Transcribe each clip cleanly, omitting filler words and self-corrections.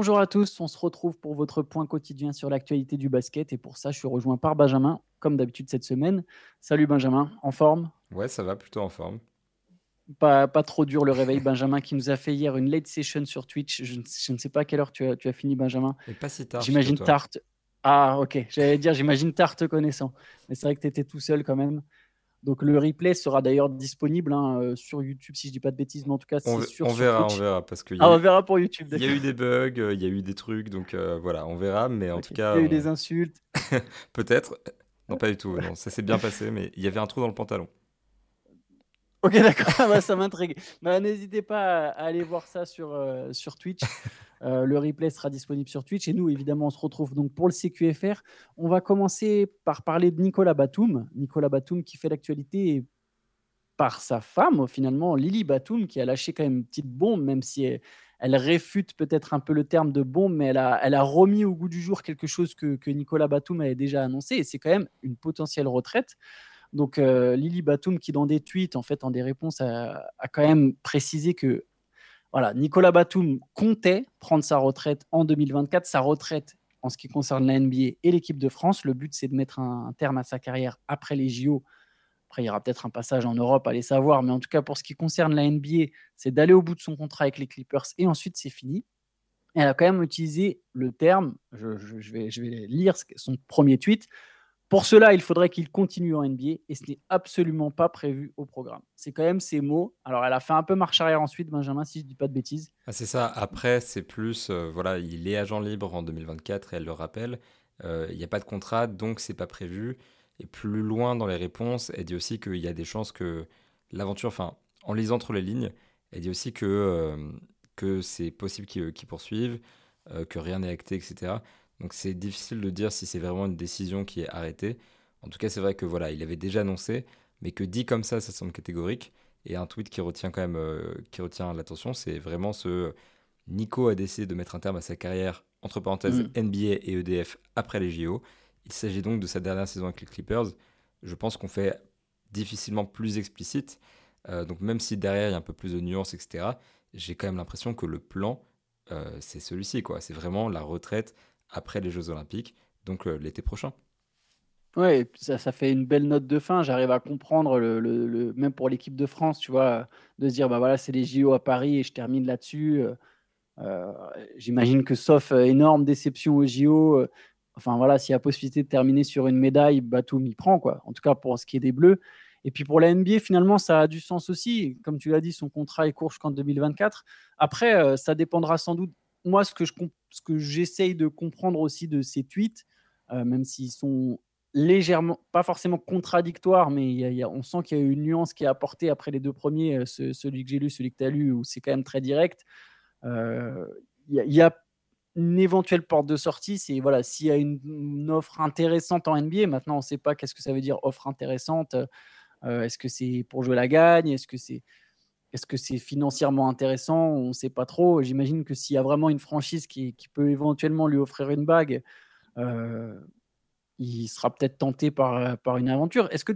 Bonjour à tous, on se retrouve pour votre point quotidien sur l'actualité du basket et pour ça je suis rejoint par Benjamin, comme d'habitude cette semaine. Salut Benjamin, en forme ? Ouais, ça va, plutôt en forme. Pas trop dur le réveil, Benjamin, qui nous a fait hier une late session sur Twitch. Je ne sais pas à quelle heure tu as fini, Benjamin. Et pas si tard. J'imagine tard. Ah, ok. J'allais dire, j'imagine tard te connaissant. Mais c'est vrai que tu étais tout seul quand même. Donc le replay sera d'ailleurs disponible sur YouTube, si je ne dis pas de bêtises, mais en tout cas, c'est sûr. On verra. Parce que on verra pour YouTube. Il y a eu des bugs, il y a eu des trucs, donc voilà, on verra. Mais en tout cas. Il y a eu des insultes. Peut-être. Non, pas du tout. Non, ça s'est bien passé, mais il y avait un trou dans le pantalon. Ok, d'accord, bah, ça m'intrigue. Bah, n'hésitez pas à aller voir ça sur Twitch. Le replay sera disponible sur Twitch. Et nous, évidemment, on se retrouve donc pour le CQFR. On va commencer par parler de Nicolas Batum. Nicolas Batum qui fait l'actualité par sa femme, finalement, Lily Batum, qui a lâché quand même une petite bombe, même si elle réfute peut-être un peu le terme de bombe, mais elle a remis au goût du jour quelque chose que Nicolas Batum avait déjà annoncé. Et c'est quand même une potentielle retraite. Donc Lily Batum qui dans des tweets, en fait, en des réponses, a quand même précisé que voilà, Nicolas Batum comptait prendre sa retraite en 2024. Sa retraite en ce qui concerne la NBA et l'équipe de France. Le but, c'est de mettre un terme à sa carrière après les JO. Après, il y aura peut-être un passage en Europe, allez savoir. Mais en tout cas, pour ce qui concerne la NBA, c'est d'aller au bout de son contrat avec les Clippers et ensuite, c'est fini. Et elle a quand même utilisé le terme, je vais lire son premier tweet. Pour cela, il faudrait qu'il continue en NBA et ce n'est absolument pas prévu au programme. C'est quand même ces mots. Alors, elle a fait un peu marche arrière ensuite, Benjamin, si je ne dis pas de bêtises. Ah, c'est ça. Après, c'est plus, voilà, il est agent libre en 2024 et elle le rappelle. Il n'y a pas de contrat, donc ce n'est pas prévu. Et plus loin dans les réponses, elle dit aussi qu'il y a des chances que l'aventure, enfin, en lisant entre les lignes, elle dit aussi que c'est possible qu'ils poursuivent, que rien n'est acté, etc. Donc c'est difficile de dire si c'est vraiment une décision qui est arrêtée. En tout cas, c'est vrai que voilà, il avait déjà annoncé, mais que dit comme ça semble catégorique. Et un tweet qui retient quand même, qui retient l'attention, c'est vraiment ce Nico a décidé de mettre un terme à sa carrière entre parenthèses NBA et EDF après les JO. Il s'agit donc de sa dernière saison avec les Clippers. Je pense qu'on fait difficilement plus explicite. Donc même si derrière il y a un peu plus de nuances, etc. J'ai quand même l'impression que le plan, c'est celui-ci, quoi. C'est vraiment la retraite après les Jeux Olympiques, donc l'été prochain. Oui, ça fait une belle note de fin. J'arrive à comprendre, le même pour l'équipe de France, tu vois, de se dire, bah voilà, c'est les JO à Paris et je termine là-dessus. J'imagine que sauf énorme déception aux JO, enfin voilà, s'il y a possibilité de terminer sur une médaille, Batum y prend, quoi. En tout cas, pour ce qui est des Bleus. Et puis pour la NBA, finalement, ça a du sens aussi. Comme tu l'as dit, son contrat est court jusqu'en 2024. Après, ça dépendra sans doute. Moi, ce que j'essaye de comprendre aussi de ces tweets, même s'ils sont légèrement, pas forcément contradictoires, mais on sent qu'il y a une nuance qui est apportée après les deux premiers, celui que j'ai lu, celui que tu as lu, où c'est quand même très direct. Il y a une éventuelle porte de sortie, c'est voilà, s'il y a une offre intéressante en NBA, maintenant on ne sait pas qu'est-ce que ça veut dire offre intéressante, est-ce que c'est pour jouer la gagne, est-ce que c'est financièrement intéressant ? On ne sait pas trop. J'imagine que s'il y a vraiment une franchise qui peut éventuellement lui offrir une bague, il sera peut-être tenté par une aventure. Est-ce que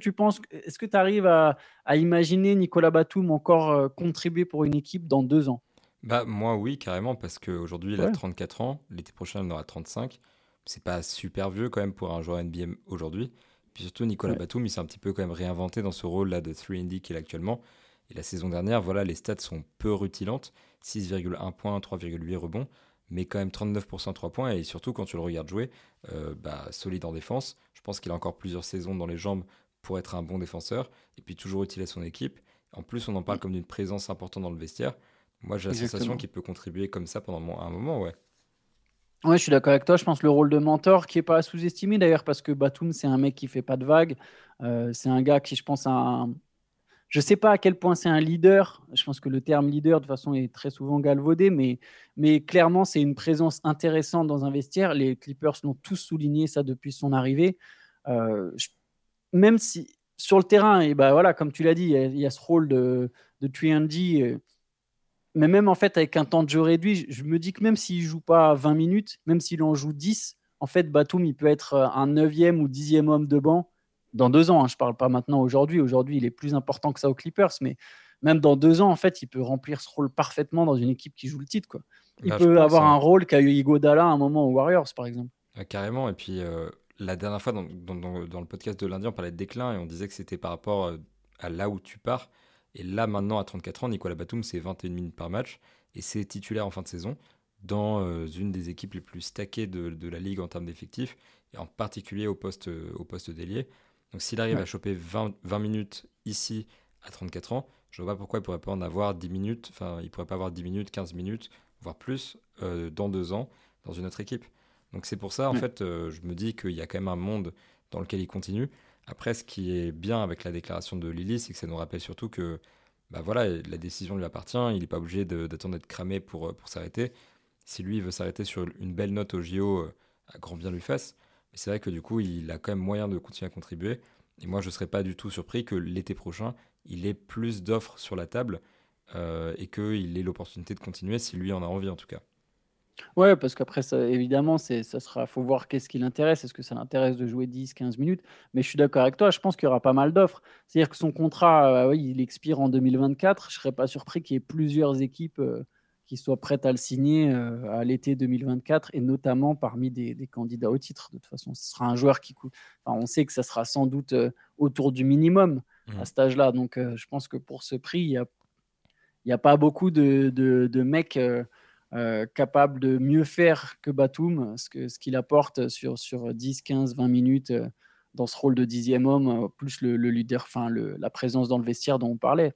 tu arrives à imaginer Nicolas Batum encore contribuer pour une équipe dans 2 ans ? Bah, moi, oui, carrément, parce qu'aujourd'hui, il a 34 ans. L'été prochain, il en aura 35. Ce n'est pas super vieux quand même pour un joueur NBA aujourd'hui. Puis surtout, Nicolas Batum, il s'est un petit peu quand même réinventé dans ce rôle-là de 3&D qu'il a actuellement. Et la saison dernière, voilà, les stats sont peu rutilantes, 6,1 points, 3,8 rebonds, mais quand même 39% 3 points, et surtout quand tu le regardes jouer, solide en défense. Je pense qu'il a encore plusieurs saisons dans les jambes pour être un bon défenseur, et puis toujours utile à son équipe. En plus, on en parle comme d'une présence importante dans le vestiaire. Moi, j'ai la sensation qu'il peut contribuer comme ça pendant un moment, ouais. Ouais, je suis d'accord avec toi. Je pense le rôle de mentor qui n'est pas sous-estimé d'ailleurs, parce que Batum, c'est un mec qui ne fait pas de vagues. C'est un gars qui, je pense, je ne sais pas à quel point c'est un leader. Je pense que le terme leader, de toute façon, est très souvent galvaudé, mais clairement, c'est une présence intéressante dans un vestiaire. Les Clippers l'ont tous souligné, ça, depuis son arrivée. Même si, sur le terrain, et ben voilà, comme tu l'as dit, il y a ce rôle de 3&D, mais même, en fait, avec un temps de jeu réduit, je me dis que même s'il ne joue pas 20 minutes, même s'il en joue 10, en fait, Batum, il peut être un 9e ou 10e homme de banc. Dans 2 ans, hein, je ne parle pas maintenant aujourd'hui. Aujourd'hui, il est plus important que ça aux Clippers, mais même dans 2 ans, en fait, il peut remplir ce rôle parfaitement dans une équipe qui joue le titre, quoi. Il peut avoir un rôle qu'a eu Iguodala à un moment aux Warriors, par exemple. Carrément. Et puis, la dernière fois, dans le podcast de lundi, on parlait de déclin et on disait que c'était par rapport à là où tu pars. Et là, maintenant, à 34 ans, Nicolas Batum, c'est 21 minutes par match. Et c'est titulaire en fin de saison dans une des équipes les plus stackées de la Ligue en termes d'effectifs, et en particulier au poste d'ailier. Donc, s'il arrive à choper 20 minutes ici à 34 ans, je ne vois pas pourquoi il ne pourrait pas en avoir 10 minutes, enfin, il ne pourrait pas avoir 10 minutes, 15 minutes, voire plus, dans 2 ans, dans une autre équipe. Donc, c'est pour ça, en fait, je me dis qu'il y a quand même un monde dans lequel il continue. Après, ce qui est bien avec la déclaration de Lily, c'est que ça nous rappelle surtout que bah voilà, la décision lui appartient, il n'est pas obligé d'attendre d'être cramé pour s'arrêter. Si lui veut s'arrêter sur une belle note au JO, grand bien lui fasse. Mais c'est vrai que du coup, il a quand même moyen de continuer à contribuer. Et moi, je ne serais pas du tout surpris que l'été prochain, il ait plus d'offres sur la table et qu'il ait l'opportunité de continuer, si lui en a envie en tout cas. Ouais, parce qu'après, ça, évidemment, il faut voir qu'est-ce qui l'intéresse. Est-ce que ça l'intéresse de jouer 10, 15 minutes ? Mais je suis d'accord avec toi, je pense qu'il y aura pas mal d'offres. C'est-à-dire que son contrat, il expire en 2024. Je ne serais pas surpris qu'il y ait plusieurs équipes qui soient prêtes à le signer à l'été 2024, et notamment parmi des candidats au titre. De toute façon, ce sera un joueur qui coûte. Enfin, on sait que ça sera sans doute autour du minimum à cet âge-là. Donc, je pense que pour ce prix, il n'y a pas beaucoup de mecs... capable de mieux faire que Batum, ce qu'il apporte sur 10, 15, 20 minutes dans ce rôle de 10e homme, plus le leader, enfin la présence dans le vestiaire dont on parlait.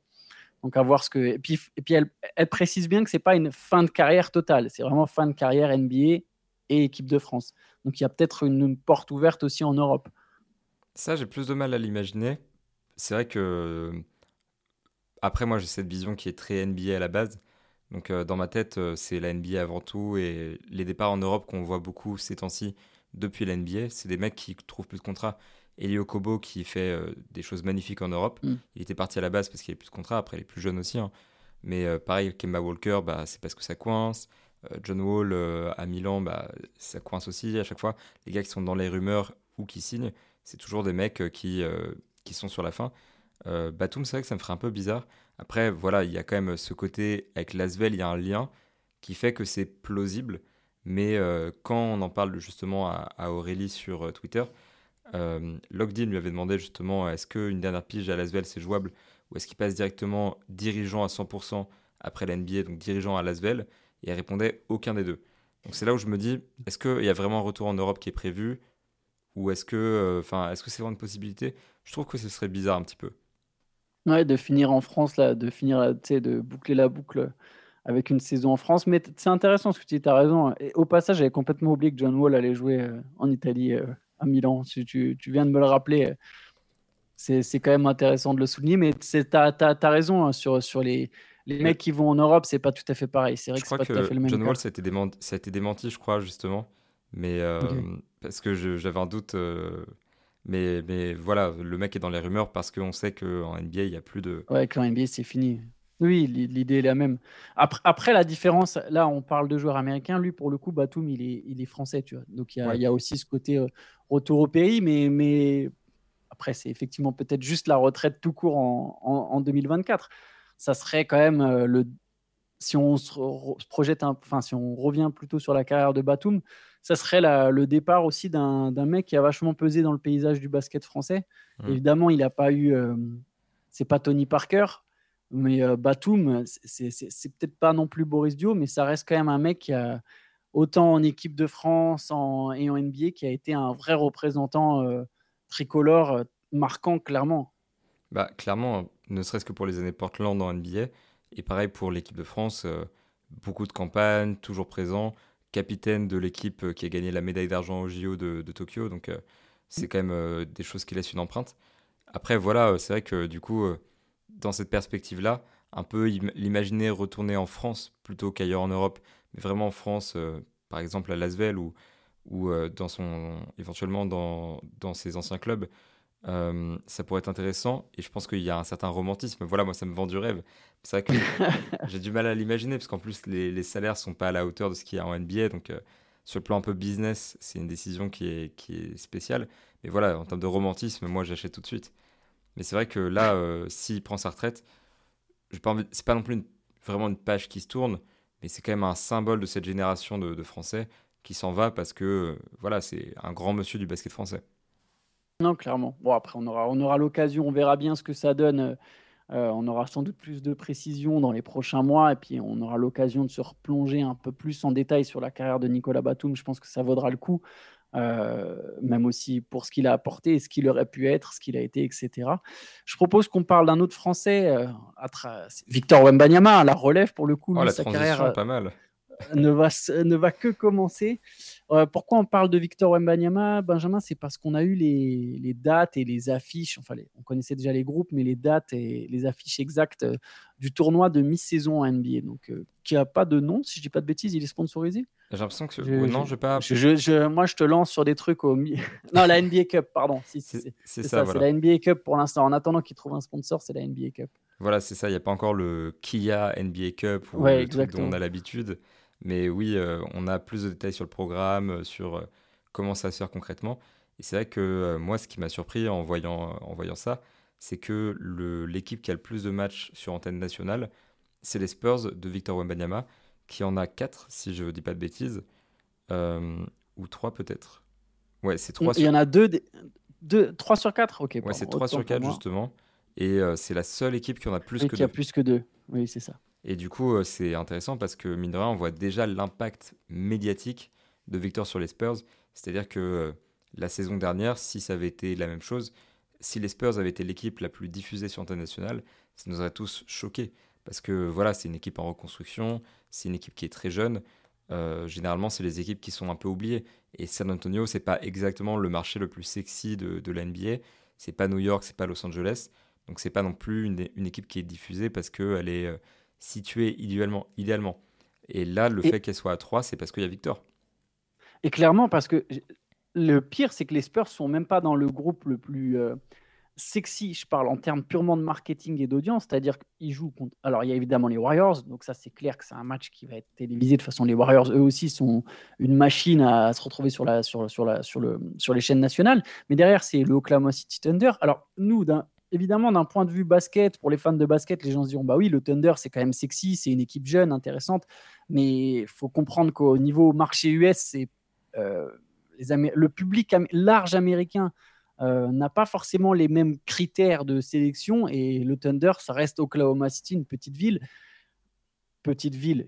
Donc à voir ce que... Et puis elle précise bien que ce n'est pas une fin de carrière totale, c'est vraiment fin de carrière NBA et équipe de France. Donc il y a peut-être une porte ouverte aussi en Europe. Ça, j'ai plus de mal à l'imaginer. C'est vrai que... Après, moi, j'ai cette vision qui est très NBA à la base. Donc dans ma tête, c'est la NBA avant tout, et les départs en Europe qu'on voit beaucoup ces temps-ci depuis la NBA, c'est des mecs qui trouvent plus de contrat. Elio Kobo qui fait des choses magnifiques en Europe, il était parti à la base parce qu'il n'y avait plus de contrat, après il est plus jeune aussi, hein. Mais pareil, Kemba Walker, bah, c'est parce que ça coince, John Wall à Milan, bah, ça coince aussi à chaque fois. Les gars qui sont dans les rumeurs ou qui signent, c'est toujours des mecs qui sont sur la fin. Batum, c'est vrai que ça me ferait un peu bizarre. Après, voilà, il y a quand même ce côté avec Lasvel, il y a un lien qui fait que c'est plausible. Mais quand on en parle justement à Aurélie sur Twitter, Lockdin lui avait demandé justement est-ce qu'une dernière pige à Lasvel c'est jouable, ou est-ce qu'il passe directement dirigeant à 100% après la NBA, donc dirigeant à Lasvel, et elle répondait aucun des deux. Donc c'est là où je me dis, est-ce qu'il y a vraiment un retour en Europe qui est prévu, ou est-ce que c'est vraiment une possibilité ? Je trouve que ce serait bizarre un petit peu. Ouais, de finir en France, là, de boucler la boucle avec une saison en France. Mais c'est intéressant ce que tu dis, tu as raison. Et au passage, j'avais complètement oublié que John Wall allait jouer en Italie, à Milan. Tu viens de me le rappeler. C'est quand même intéressant de le souligner. Mais tu as raison, hein, sur les mecs qui vont en Europe, c'est pas tout à fait pareil. C'est vrai je que c'est pas tout à fait le même John cas. Wall, ça a été démenti, je crois, justement. Mais okay. Parce que j'avais un doute... Mais voilà, le mec est dans les rumeurs parce qu'on sait qu'en NBA, il n'y a plus de... Ouais, qu'en NBA, c'est fini. Oui, l'idée est la même. Après, la différence, là, on parle de joueurs américains. Lui, pour le coup, Batum, il est français, tu vois. Donc, il y a aussi ce côté retour au pays. Mais après, c'est effectivement peut-être juste la retraite tout court en 2024. Ça serait quand même... Si on se projette, si on revient plutôt sur la carrière de Batum, ça serait le départ aussi d'un mec qui a vachement pesé dans le paysage du basket français. Évidemment, il n'a pas eu... c'est pas Tony Parker, mais Batum, c'est peut-être pas non plus Boris Diaw, mais ça reste quand même un mec qui a, autant en équipe de France et en NBA, qui a été un vrai représentant tricolore marquant, clairement. Bah, clairement, ne serait-ce que pour les années Portland en NBA. Et pareil pour l'équipe de France, beaucoup de campagnes, toujours présent, capitaine de l'équipe qui a gagné la médaille d'argent au JO de Tokyo. Donc, c'est quand même des choses qui laissent une empreinte. Après, voilà, c'est vrai que du coup, dans cette perspective-là, un peu l'imaginer retourner en France plutôt qu'ailleurs en Europe, mais vraiment en France, par exemple à Lasvel ou éventuellement dans ses anciens clubs, ça pourrait être intéressant, et je pense qu'il y a un certain romantisme. Voilà, moi ça me vend du rêve. C'est vrai que j'ai du mal à l'imaginer parce qu'en plus les salaires sont pas à la hauteur de ce qu'il y a en NBA, donc sur le plan un peu business, c'est une décision qui est spéciale. Mais voilà, en termes de romantisme, moi j'achète tout de suite. Mais c'est vrai que là, s'il prend sa retraite, j'ai pas envie, c'est pas non plus vraiment une page qui se tourne, mais c'est quand même un symbole de cette génération de Français qui s'en va parce que voilà, c'est un grand monsieur du basket français. Non, clairement. Bon, après, on aura l'occasion, on verra bien ce que ça donne. On aura sans doute plus de précision dans les prochains mois et puis on aura l'occasion de se replonger un peu plus en détail sur la carrière de Nicolas Batum. Je pense que ça vaudra le coup, même aussi pour ce qu'il a apporté, ce qu'il aurait pu être, ce qu'il a été, etc. Je propose qu'on parle d'un autre Français, Victor Wembanyama, la relève pour le coup. Oh, lui, la sa transition, carrière, pas mal. Ne va que commencer. Pourquoi on parle de Victor Wembanyama, Benjamin? C'est parce qu'on a eu les dates et les affiches, enfin on connaissait déjà les groupes, mais les dates et les affiches exactes du tournoi de mi-saison à NBA, donc, qui n'a pas de nom, si je ne dis pas de bêtises, il est sponsorisé. J'ai l'impression que... moi, je te lance sur des trucs au... non, la NBA Cup, pardon. C'est ça, voilà. C'est la NBA Cup pour l'instant. En attendant qu'ils trouvent un sponsor, c'est la NBA Cup. Voilà, c'est ça. Il n'y a pas encore le Kia NBA Cup ou le truc dont on a l'habitude. Mais oui, on a plus de détails sur le programme, sur comment ça va se faire concrètement. Et c'est vrai que moi, ce qui m'a surpris en voyant ça, c'est que l'équipe qui a le plus de matchs sur antenne nationale, c'est les Spurs de Victor Wembanyama, qui en a 4, si je ne dis pas de bêtises, ou 3 peut-être. Ouais, c'est 3 sur 4. Il y en a 3 sur 4, ok. Ouais, c'est 3 sur 4 justement. Et c'est la seule équipe qui en a plus que 2. Qui a plus que 2, oui, c'est ça. Et du coup, c'est intéressant parce que, mine de rien, on voit déjà l'impact médiatique de Victor sur les Spurs. C'est-à-dire que la saison dernière, si ça avait été la même chose, si les Spurs avaient été l'équipe la plus diffusée sur antenne nationale, ça nous aurait tous choqués. Parce que voilà, c'est une équipe en reconstruction, c'est une équipe qui est très jeune. Généralement, c'est les équipes qui sont un peu oubliées. Et San Antonio, c'est pas exactement le marché le plus sexy de la NBA. C'est pas New York, c'est pas Los Angeles. Donc c'est pas non plus une équipe qui est diffusée parce qu'elle est située idéalement. Et là, le fait qu'elle soit à 3, c'est parce qu'il y a Victor. Et clairement, parce que le pire, c'est que les Spurs sont même pas dans le groupe le plus... sexy, je parle en termes purement de marketing et d'audience, c'est-à-dire qu'ils jouent contre... Alors, il y a évidemment les Warriors, donc ça, c'est clair que c'est un match qui va être télévisé. De toute façon, les Warriors, eux aussi, sont une machine à se retrouver sur les chaînes nationales. Mais derrière, c'est le Oklahoma City Thunder. Alors, nous, évidemment, d'un point de vue basket, pour les fans de basket, les gens se diront, bah oui, le Thunder, c'est quand même sexy, c'est une équipe jeune, intéressante, mais il faut comprendre qu'au niveau marché US, c'est le public large américain n'a pas forcément les mêmes critères de sélection, et le Thunder, ça reste Oklahoma City, une petite ville,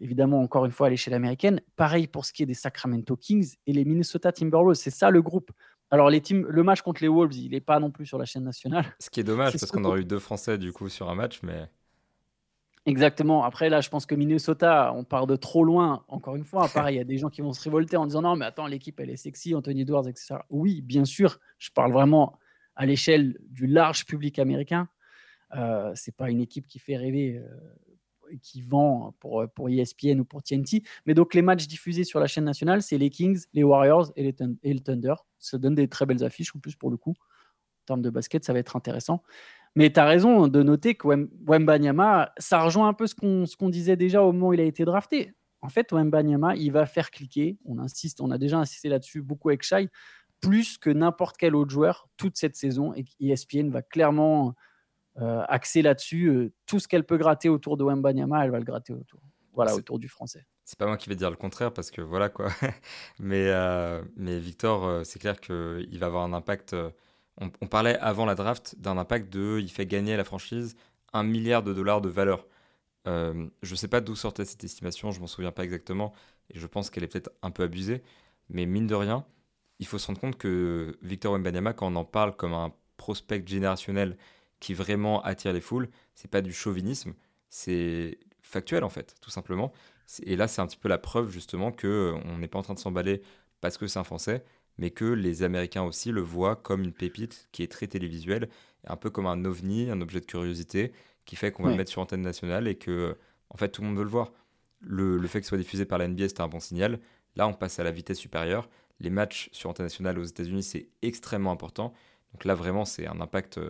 évidemment, encore une fois à l'échelle américaine. Pareil pour ce qui est des Sacramento Kings et les Minnesota Timberwolves, c'est ça le groupe. Alors le match contre les Wolves, il n'est pas non plus sur la chaîne nationale, ce qui est dommage parce qu'on aurait eu 2 Français du coup sur un match, mais... Exactement. Après, là, je pense que Minnesota, on part de trop loin, encore une fois. Pareil, il y a des gens qui vont se révolter en disant « Non, mais attends, l'équipe, elle est sexy, Anthony Edwards, etc. » Oui, bien sûr, je parle vraiment à l'échelle du large public américain. Ce n'est pas une équipe qui fait rêver, qui vend pour ESPN ou pour TNT. Mais donc, les matchs diffusés sur la chaîne nationale, c'est les Kings, les Warriors et le Thunder. Ça donne des très belles affiches, en plus, pour le coup. En termes de basket, ça va être intéressant. Mais tu as raison de noter que Wembanyama, ça rejoint un peu ce qu'on disait déjà au moment où il a été drafté. En fait, Wembanyama, il va faire cliquer, on a déjà insisté là-dessus beaucoup avec Shai, plus que n'importe quel autre joueur toute cette saison. Et ESPN va clairement axer là-dessus. Tout ce qu'elle peut gratter autour de Wembanyama, elle va le gratter autour du Français. C'est pas moi qui vais dire le contraire parce que voilà quoi. mais Victor, c'est clair qu'il va avoir un impact... On parlait avant la draft d'un impact il fait gagner à la franchise $1 milliard de valeur. Je ne sais pas d'où sortait cette estimation, je ne m'en souviens pas exactement, et je pense qu'elle est peut-être un peu abusée, mais mine de rien, il faut se rendre compte que Victor Wembanyama, quand on en parle comme un prospect générationnel qui vraiment attire les foules, ce n'est pas du chauvinisme, c'est factuel en fait, tout simplement. Et là, c'est un petit peu la preuve justement qu'on n'est pas en train de s'emballer parce que c'est un Français, mais que les Américains aussi le voient comme une pépite qui est très télévisuelle, un peu comme un ovni, un objet de curiosité, qui fait qu'on va le mettre sur antenne nationale et que en fait, tout le monde veut le voir. Le fait que ce soit diffusé par la NBA, c'était un bon signal. Là, on passe à la vitesse supérieure. Les matchs sur antenne nationale aux États-Unis, c'est extrêmement important. Donc là, vraiment, c'est un impact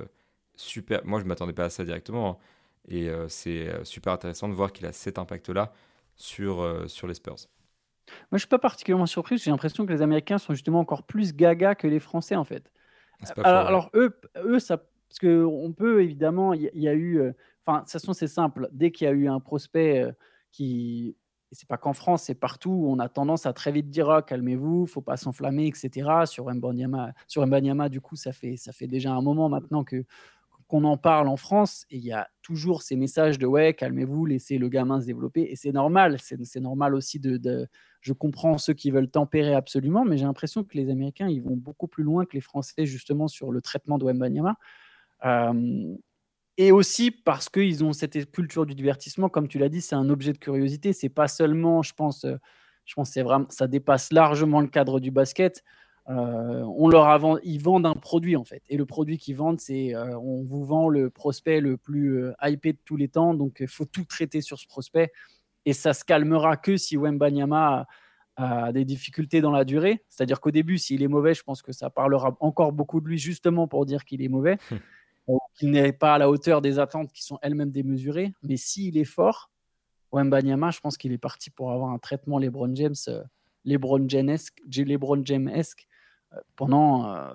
super... Moi, je ne m'attendais pas à ça directement. Hein. Et c'est super intéressant de voir qu'il a cet impact-là sur les Spurs. Moi, je ne suis pas particulièrement surpris, parce que j'ai l'impression que les Américains sont justement encore plus gaga que les Français, en fait. Alors, eux, ça, parce qu'on peut, évidemment, il y a eu... Enfin, de toute façon, c'est simple. Dès qu'il y a eu un prospect qui Et c'est pas qu'en France, c'est partout où on a tendance à très vite dire « Ah, calmez-vous, faut pas s'enflammer, etc. » Sur Wembanyama, du coup, ça fait déjà un moment maintenant qu'on en parle en France, et il y a toujours ces messages de « Ouais, calmez-vous, laissez le gamin se développer. » Et c'est normal, c'est normal aussi de je comprends ceux qui veulent tempérer absolument, mais j'ai l'impression que les Américains, ils vont beaucoup plus loin que les Français, justement, sur le traitement de Wembanyama. Et aussi parce qu'ils ont cette culture du divertissement, comme tu l'as dit, c'est un objet de curiosité. C'est pas seulement, je pense que c'est vraiment, ça dépasse largement le cadre du basket. Ils vendent un produit en fait, et le produit qu'ils vendent, c'est on vous vend le prospect le plus hypé de tous les temps. Donc il faut tout traiter sur ce prospect, et ça se calmera que si Wembanyama a des difficultés dans la durée. C'est-à-dire qu'au début, s'il est mauvais, je pense que ça parlera encore beaucoup de lui, justement pour dire qu'il est mauvais. Qu'il n'est pas à la hauteur des attentes qui sont elles-mêmes démesurées. Mais s'il est fort, Wembanyama, je pense qu'il est parti pour avoir un traitement LeBron James-esque pendant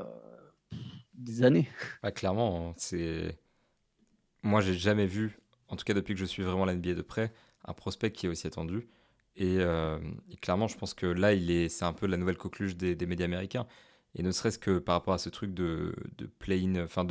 des années. Ah, clairement, moi, j'ai jamais vu, en tout cas depuis que je suis vraiment la NBA de près, un prospect qui est aussi attendu. Et clairement, je pense que là, c'est un peu la nouvelle coqueluche des médias américains. Et ne serait-ce que par rapport à ce truc de play-in, enfin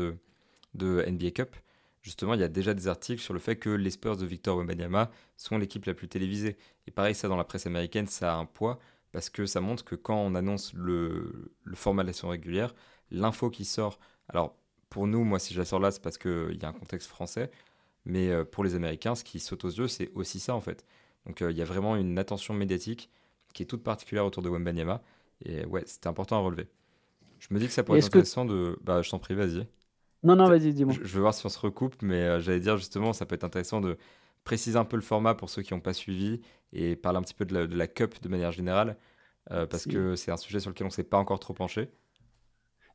de NBA Cup, justement, il y a déjà des articles sur le fait que les Spurs de Victor Wembanyama sont l'équipe la plus télévisée. Et pareil, ça, dans la presse américaine, ça a un poids, parce que ça montre que quand on annonce le format de la saison régulière, l'info qui sort... Alors, pour nous, moi, si je la sors là, c'est parce qu'il y a un contexte français, mais pour les Américains, ce qui saute aux yeux, c'est aussi ça, en fait. Donc, il y a vraiment une attention médiatique qui est toute particulière autour de Wembanyama, et ouais, c'était important à relever. Je me dis que ça pourrait être intéressant de... Bah, je t'en prie, vas-y. Non, vas-y, dis-moi. Je veux voir si on se recoupe, mais j'allais dire justement, ça peut être intéressant de préciser un peu le format pour ceux qui n'ont pas suivi et parler un petit peu de la Cup de manière générale, parce que c'est un sujet sur lequel on ne s'est pas encore trop penché.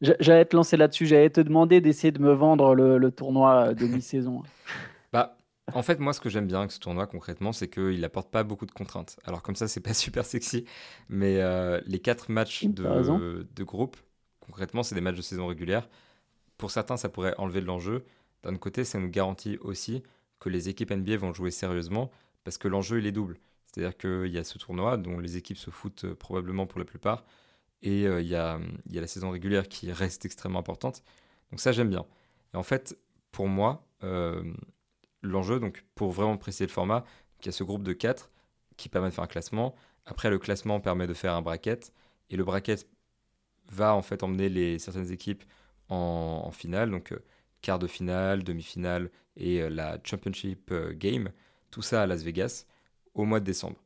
J'allais te lancer là-dessus, j'allais te demander d'essayer de me vendre le tournoi de mi-saison. Bah, en fait, moi, ce que j'aime bien avec ce tournoi concrètement, c'est qu'il n'apporte pas beaucoup de contraintes. Alors comme ça, c'est pas super sexy, mais les 4 matchs de groupe, concrètement, c'est des matchs de saison régulière. Pour certains, ça pourrait enlever de l'enjeu. D'un autre côté, ça nous garantit aussi que les équipes NBA vont jouer sérieusement, parce que l'enjeu, il est double. C'est-à-dire qu'il y a ce tournoi dont les équipes se foutent probablement pour la plupart, et il y a la saison régulière qui reste extrêmement importante. Donc ça, j'aime bien. Et en fait, pour moi, l'enjeu, donc, pour vraiment préciser le format, il y a ce groupe de 4 qui permet de faire un classement. Après, le classement permet de faire un bracket, et le bracket va en fait emmener certaines équipes en finale, donc quart de finale, demi-finale et la championship game, tout ça à Las Vegas au mois de décembre.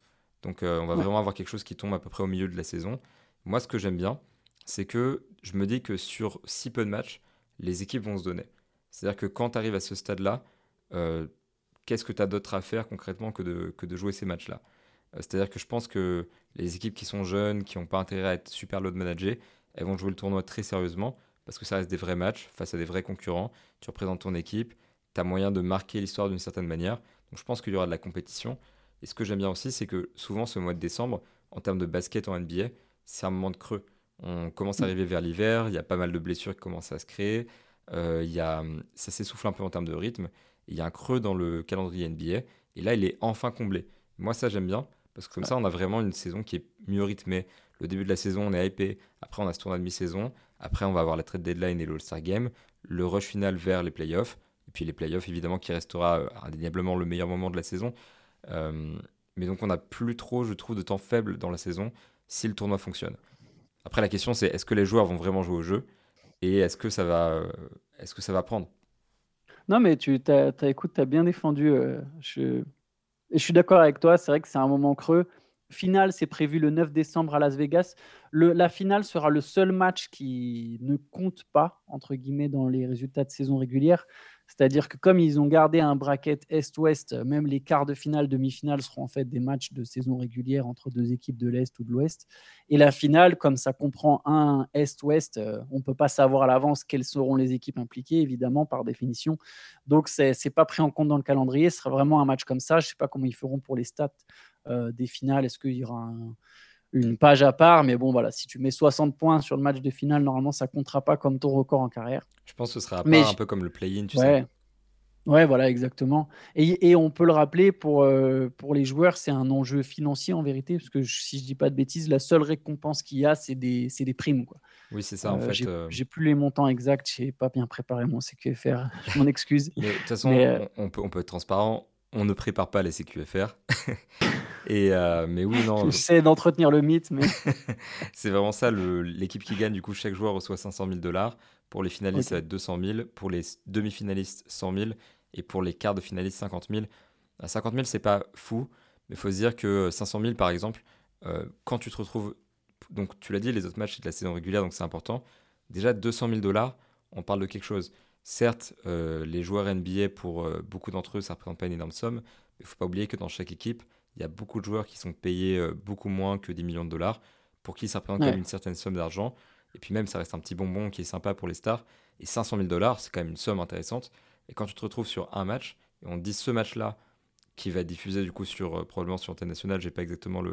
Donc on va vraiment avoir quelque chose qui tombe à peu près au milieu de la saison. Moi, ce que j'aime bien, c'est que je me dis que sur si peu de matchs, les équipes vont se donner. C'est-à-dire que quand tu arrives à ce stade-là, qu'est-ce que tu as d'autre à faire concrètement que de jouer ces matchs-là ? C'est-à-dire que je pense que les équipes qui sont jeunes, qui n'ont pas intérêt à être super load managées, elles vont jouer le tournoi très sérieusement, parce que ça reste des vrais matchs face à des vrais concurrents. Tu représentes ton équipe, tu as moyen de marquer l'histoire d'une certaine manière. Donc je pense qu'il y aura de la compétition. Et ce que j'aime bien aussi, c'est que souvent ce mois de décembre, en termes de basket en NBA, c'est un moment de creux. On commence à arriver vers l'hiver, il y a pas mal de blessures qui commencent à se créer, ça s'essouffle un peu en termes de rythme. Il y a un creux dans le calendrier NBA, et là il est enfin comblé. Moi ça j'aime bien, parce que comme ça on a vraiment une saison qui est mieux rythmée. Le début de la saison, on est hypé. Après, on a ce tournoi de mi-saison. Après, on va avoir la trade deadline et l'All-Star Game. Le rush final vers les playoffs. Et puis les playoffs, évidemment, qui restera indéniablement le meilleur moment de la saison. Mais donc, on n'a plus trop, je trouve, de temps faible dans la saison si le tournoi fonctionne. Après, la question, c'est est-ce que les joueurs vont vraiment jouer au jeu ? Et est-ce que ça va prendre ? Non, mais écoute, tu as bien défendu. Je suis d'accord avec toi. C'est vrai que c'est un moment creux. Finale, c'est prévu le 9 décembre à Las Vegas. La finale sera le seul match qui ne compte pas, entre guillemets, dans les résultats de saison régulière. C'est-à-dire que comme ils ont gardé un bracket Est-Ouest, même les quarts de finale, demi-finale seront en fait des matchs de saison régulière entre deux équipes de l'Est ou de l'Ouest. Et la finale, comme ça comprend un Est-Ouest, on ne peut pas savoir à l'avance quelles seront les équipes impliquées, évidemment, par définition. Donc, ce n'est pas pris en compte dans le calendrier. Ce sera vraiment un match comme ça. Je ne sais pas comment ils feront pour les stats des finales. Est-ce qu'il y aura une page à part, mais bon, voilà, si tu mets 60 points sur le match de finale, normalement, ça ne comptera pas comme ton record en carrière. Je pense que ce sera à part, un peu comme le play-in, tu sais. Ouais, voilà, exactement. Et on peut le rappeler, pour les joueurs, c'est un enjeu financier en vérité, parce que si je dis pas de bêtises, la seule récompense qu'il y a, c'est des primes, quoi. Oui, c'est ça, en fait. J'ai plus les montants exacts, j'ai pas bien préparé mon CQFR, je m'en excuse. De toute façon, on peut être transparent, on ne prépare pas les CQFR. Mais oui, non. J'essaie d'entretenir le mythe, mais... C'est vraiment ça, l'équipe qui gagne, du coup, chaque joueur reçoit $500,000. Pour les finalistes, ça va être $200,000. Pour les demi-finalistes, $100,000. Et pour les quarts de finalistes, $50,000. À 50 000, c'est pas fou, mais il faut se dire que 500 000, par exemple, quand tu te retrouves... Donc, tu l'as dit, les autres matchs, c'est de la saison régulière, donc c'est important. Déjà, $200,000, on parle de quelque chose. Certes, les joueurs NBA, pour beaucoup d'entre eux, ça ne représente pas une énorme somme, mais il ne faut pas oublier que dans chaque équipe, il y a beaucoup de joueurs qui sont payés beaucoup moins que $10 millions, pour qui ça représente quand même une certaine somme d'argent. Et puis même, ça reste un petit bonbon qui est sympa pour les stars. Et $500,000, c'est quand même une somme intéressante. Et quand tu te retrouves sur un match, et on te dit ce match-là, qui va être diffusé du coup probablement sur Antenne Nationale, je n'ai pas exactement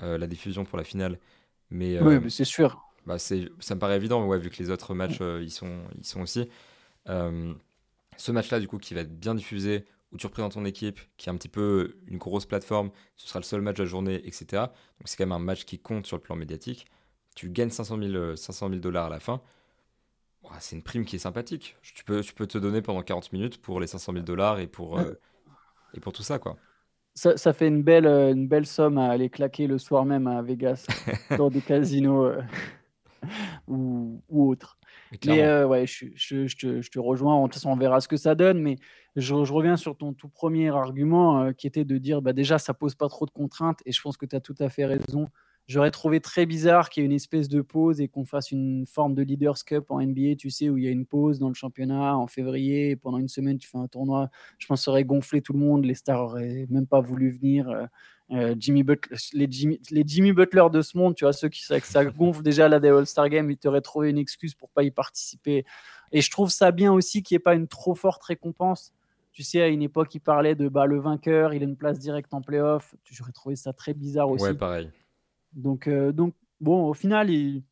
la diffusion pour la finale. Mais, oui, mais c'est sûr. Bah ça me paraît évident, vu que les autres matchs, ils sont aussi. Ce match-là, du coup, qui va être bien diffusé, où tu représentes ton équipe, qui est un petit peu une grosse plateforme, ce sera le seul match de la journée, etc. Donc c'est quand même un match qui compte sur le plan médiatique. Tu gagnes $500,000 à la fin, c'est une prime qui est sympathique. Tu peux te donner pendant 40 minutes pour les $500,000 et pour tout ça, quoi. Ça fait une belle somme à aller claquer le soir même à Vegas dans des casinos ou autres. Mais je te rejoins. De toute façon, on verra ce que ça donne. Mais je reviens sur ton tout premier argument qui était de dire déjà, ça pose pas trop de contraintes. Et je pense que tu as tout à fait raison. J'aurais trouvé très bizarre qu'il y ait une espèce de pause et qu'on fasse une forme de Leaders Cup en NBA, tu sais, où il y a une pause dans le championnat en février, et pendant une semaine, tu fais un tournoi. Je pense que ça aurait gonflé tout le monde. Les stars n'auraient même pas voulu venir. Les Jimmy Butler de ce monde, tu vois, ceux qui savent que ça gonfle déjà là des All-Star Games, ils t'auraient trouvé une excuse pour ne pas y participer. Et je trouve ça bien aussi qu'il n'y ait pas une trop forte récompense. Tu sais, à une époque, ils parlaient de le vainqueur, il a une place directe en play-off. J'aurais trouvé ça très bizarre aussi. Ouais, pareil. Donc bon, au final, ils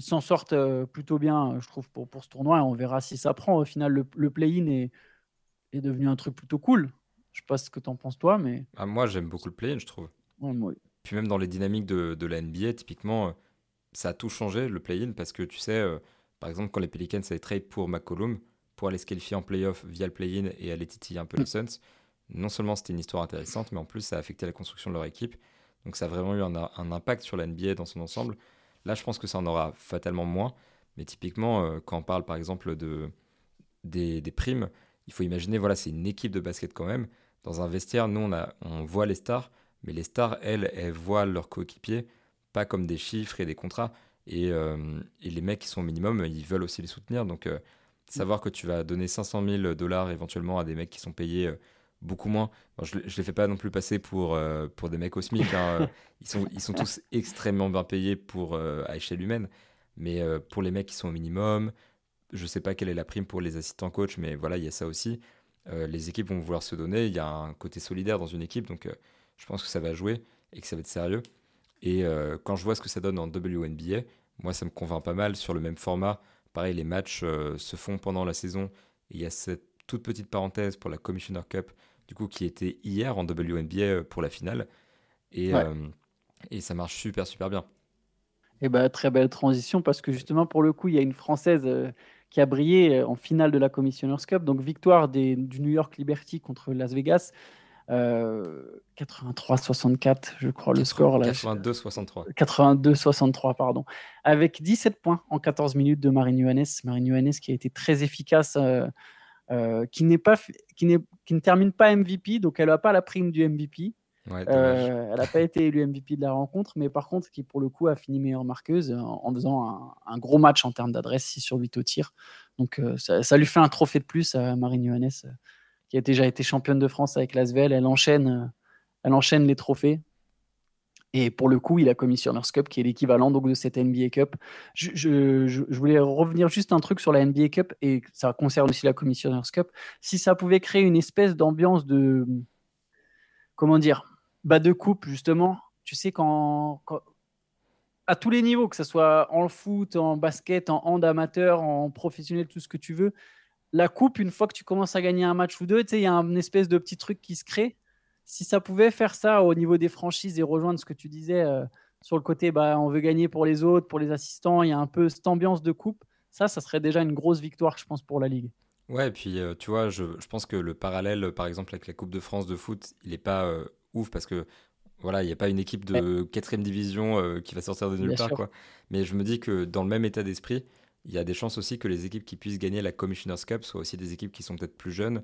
s'en sortent plutôt bien, je trouve, pour ce tournoi. Et on verra si ça prend. Au final, le play-in est devenu un truc plutôt cool. Je sais pas ce que t'en penses, toi, mais... Ah, moi, j'aime beaucoup le play-in, je trouve. Ouais, moi, oui. Puis même dans les dynamiques de la NBA, typiquement, ça a tout changé, le play-in, parce que tu sais, par exemple, quand les Pelicans avaient trade pour McCollum, pour aller se qualifier en play-off via le play-in et aller titiller un peu les Suns, non seulement c'était une histoire intéressante, mais en plus, ça a affecté la construction de leur équipe. Donc ça a vraiment eu un impact sur la NBA dans son ensemble. Là, je pense que ça en aura fatalement moins. Mais typiquement, quand on parle par exemple des primes, il faut imaginer, c'est une équipe de basket quand même. Dans un vestiaire, nous, on voit les stars, mais les stars, elles voient leurs coéquipiers, pas comme des chiffres et des contrats. Et les mecs qui sont au minimum, ils veulent aussi les soutenir. Donc savoir que tu vas donner $500,000 éventuellement à des mecs qui sont payés... beaucoup moins. Bon, je ne les fais pas non plus passer pour des mecs au SMIC. Hein. Ils sont tous extrêmement bien payés à échelle humaine. Mais pour les mecs qui sont au minimum, je ne sais pas quelle est la prime pour les assistants coach, mais voilà, il y a ça aussi. Les équipes vont vouloir se donner. Il y a un côté solidaire dans une équipe. Donc, je pense que ça va jouer et que ça va être sérieux. Et quand je vois ce que ça donne en WNBA, moi, ça me convainc pas mal sur le même format. Pareil, les matchs se font pendant la saison. Il y a cette toute petite parenthèse pour la Commissioner's Cup, du coup, qui était hier en WNBA pour la finale. Et ça marche super, super bien. Et très belle transition, parce que justement, pour le coup, il y a une Française qui a brillé en finale de la Commissioner's Cup. Donc, victoire du New York Liberty contre Las Vegas. 83-64, je crois, le score. 82-63. 82-63, pardon. Avec 17 points en 14 minutes de Marine Johannès. Marine Johannès qui a été très efficace... qui ne termine pas MVP, donc elle n'a pas la prime du MVP. Ouais, elle n'a pas été élue MVP de la rencontre, mais par contre, qui pour le coup a fini meilleure marqueuse en faisant un gros match en termes d'adresse, 6/8 au tir. Donc ça lui fait un trophée de plus à Marine Johannès, qui a déjà été championne de France avec l'ASVEL. Elle enchaîne les trophées. Et pour le coup, il a Commissioner's Cup, qui est l'équivalent donc de cette NBA Cup. Je voulais revenir juste un truc sur la NBA Cup, et ça concerne aussi la Commissioner's Cup. Si ça pouvait créer une espèce d'ambiance de... Comment dire ? De coupe, justement. Tu sais, quand à tous les niveaux, que ce soit en foot, en basket, en hand amateur, en professionnel, tout ce que tu veux, la coupe, une fois que tu commences à gagner un match ou deux, tu sais, il y a une espèce de petit truc qui se crée. Si ça pouvait faire ça au niveau des franchises et rejoindre ce que tu disais sur le côté, bah, on veut gagner pour les autres, pour les assistants, il y a un peu cette ambiance de coupe, ça serait déjà une grosse victoire, je pense, pour la Ligue. Ouais, et puis tu vois, je pense que le parallèle, par exemple, avec la Coupe de France de foot, il n'est pas ouf parce que voilà, il n'y a pas une équipe de 4ème division qui va sortir de nulle part, quoi. Mais je me dis que dans le même état d'esprit, il y a des chances aussi que les équipes qui puissent gagner la Commissioner's Cup soient aussi des équipes qui sont peut-être plus jeunes,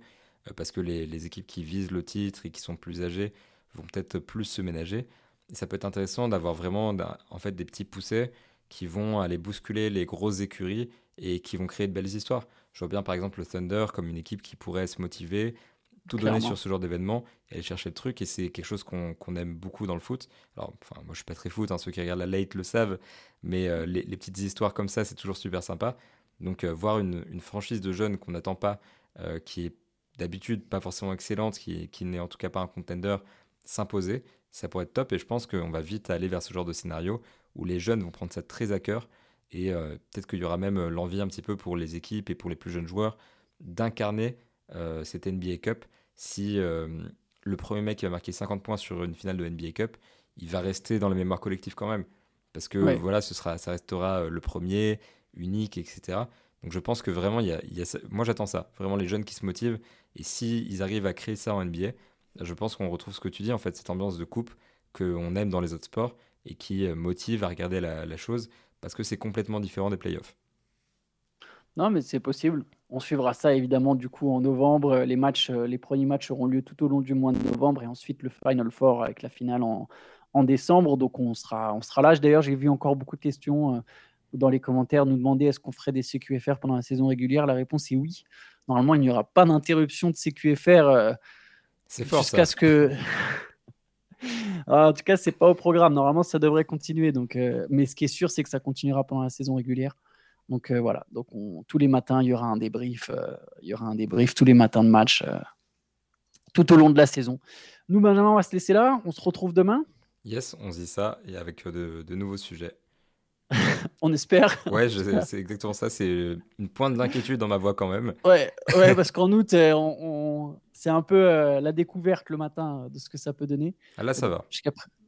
parce que les équipes qui visent le titre et qui sont plus âgées vont peut-être plus se ménager. Et ça peut être intéressant d'avoir vraiment en fait, des petits poussets qui vont aller bousculer les grosses écuries et qui vont créer de belles histoires. Je vois bien par exemple le Thunder comme une équipe qui pourrait se motiver, tout donner sur ce genre d'événement et aller chercher le truc, et c'est quelque chose qu'on aime beaucoup dans le foot. Alors, enfin, moi je suis pas très foot, hein, ceux qui regardent la late le savent, mais les petites histoires comme ça, c'est toujours super sympa. Donc voir une franchise de jeunes qu'on n'attend pas, qui est d'habitude pas forcément excellente, qui n'est en tout cas pas un contender, s'imposer, ça pourrait être top, et je pense qu'on va vite aller vers ce genre de scénario où les jeunes vont prendre ça très à cœur, et peut-être qu'il y aura même l'envie un petit peu pour les équipes et pour les plus jeunes joueurs d'incarner cette NBA Cup. Si le premier mec qui va marquer 50 points sur une finale de NBA Cup, il va rester dans la mémoire collective quand même, parce que voilà, ça restera le premier, unique, etc. Donc je pense que vraiment, moi j'attends ça, vraiment les jeunes qui se motivent, et s'ils arrivent à créer ça en NBA, je pense qu'on retrouve ce que tu dis, en fait, cette ambiance de coupe qu'on aime dans les autres sports et qui motive à regarder la chose, parce que c'est complètement différent des playoffs. Non, mais c'est possible. On suivra ça évidemment du coup en novembre. Les premiers matchs auront lieu tout au long du mois de novembre, et ensuite le Final Four avec la finale en décembre. Donc on sera là. D'ailleurs, j'ai vu encore beaucoup de questions dans les commentaires nous demander est-ce qu'on ferait des CQFR pendant la saison régulière. La réponse est oui. Normalement, il n'y aura pas d'interruption de CQFR c'est fort, jusqu'à ça. Ce que... Alors, en tout cas, c'est pas au programme. Normalement, ça devrait continuer. Donc, mais ce qui est sûr, c'est que ça continuera pendant la saison régulière. Donc voilà. Donc tous les matins, il y aura un débrief. Il y aura un débrief tous les matins de match tout au long de la saison. Nous, Benjamin, on va se laisser là. On se retrouve demain. Yes, on se dit ça, et avec de nouveaux sujets. On espère. Ouais, c'est exactement ça. C'est une pointe d'inquiétude dans ma voix quand même. Ouais, parce qu'en août, c'est un peu la découverte le matin de ce que ça peut donner. Ah là, ça va.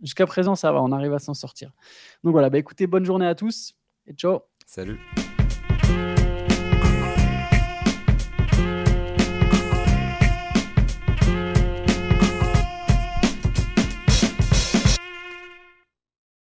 Jusqu'à présent, ça va. On arrive à s'en sortir. Donc voilà. Bah écoutez, bonne journée à tous et ciao. Salut.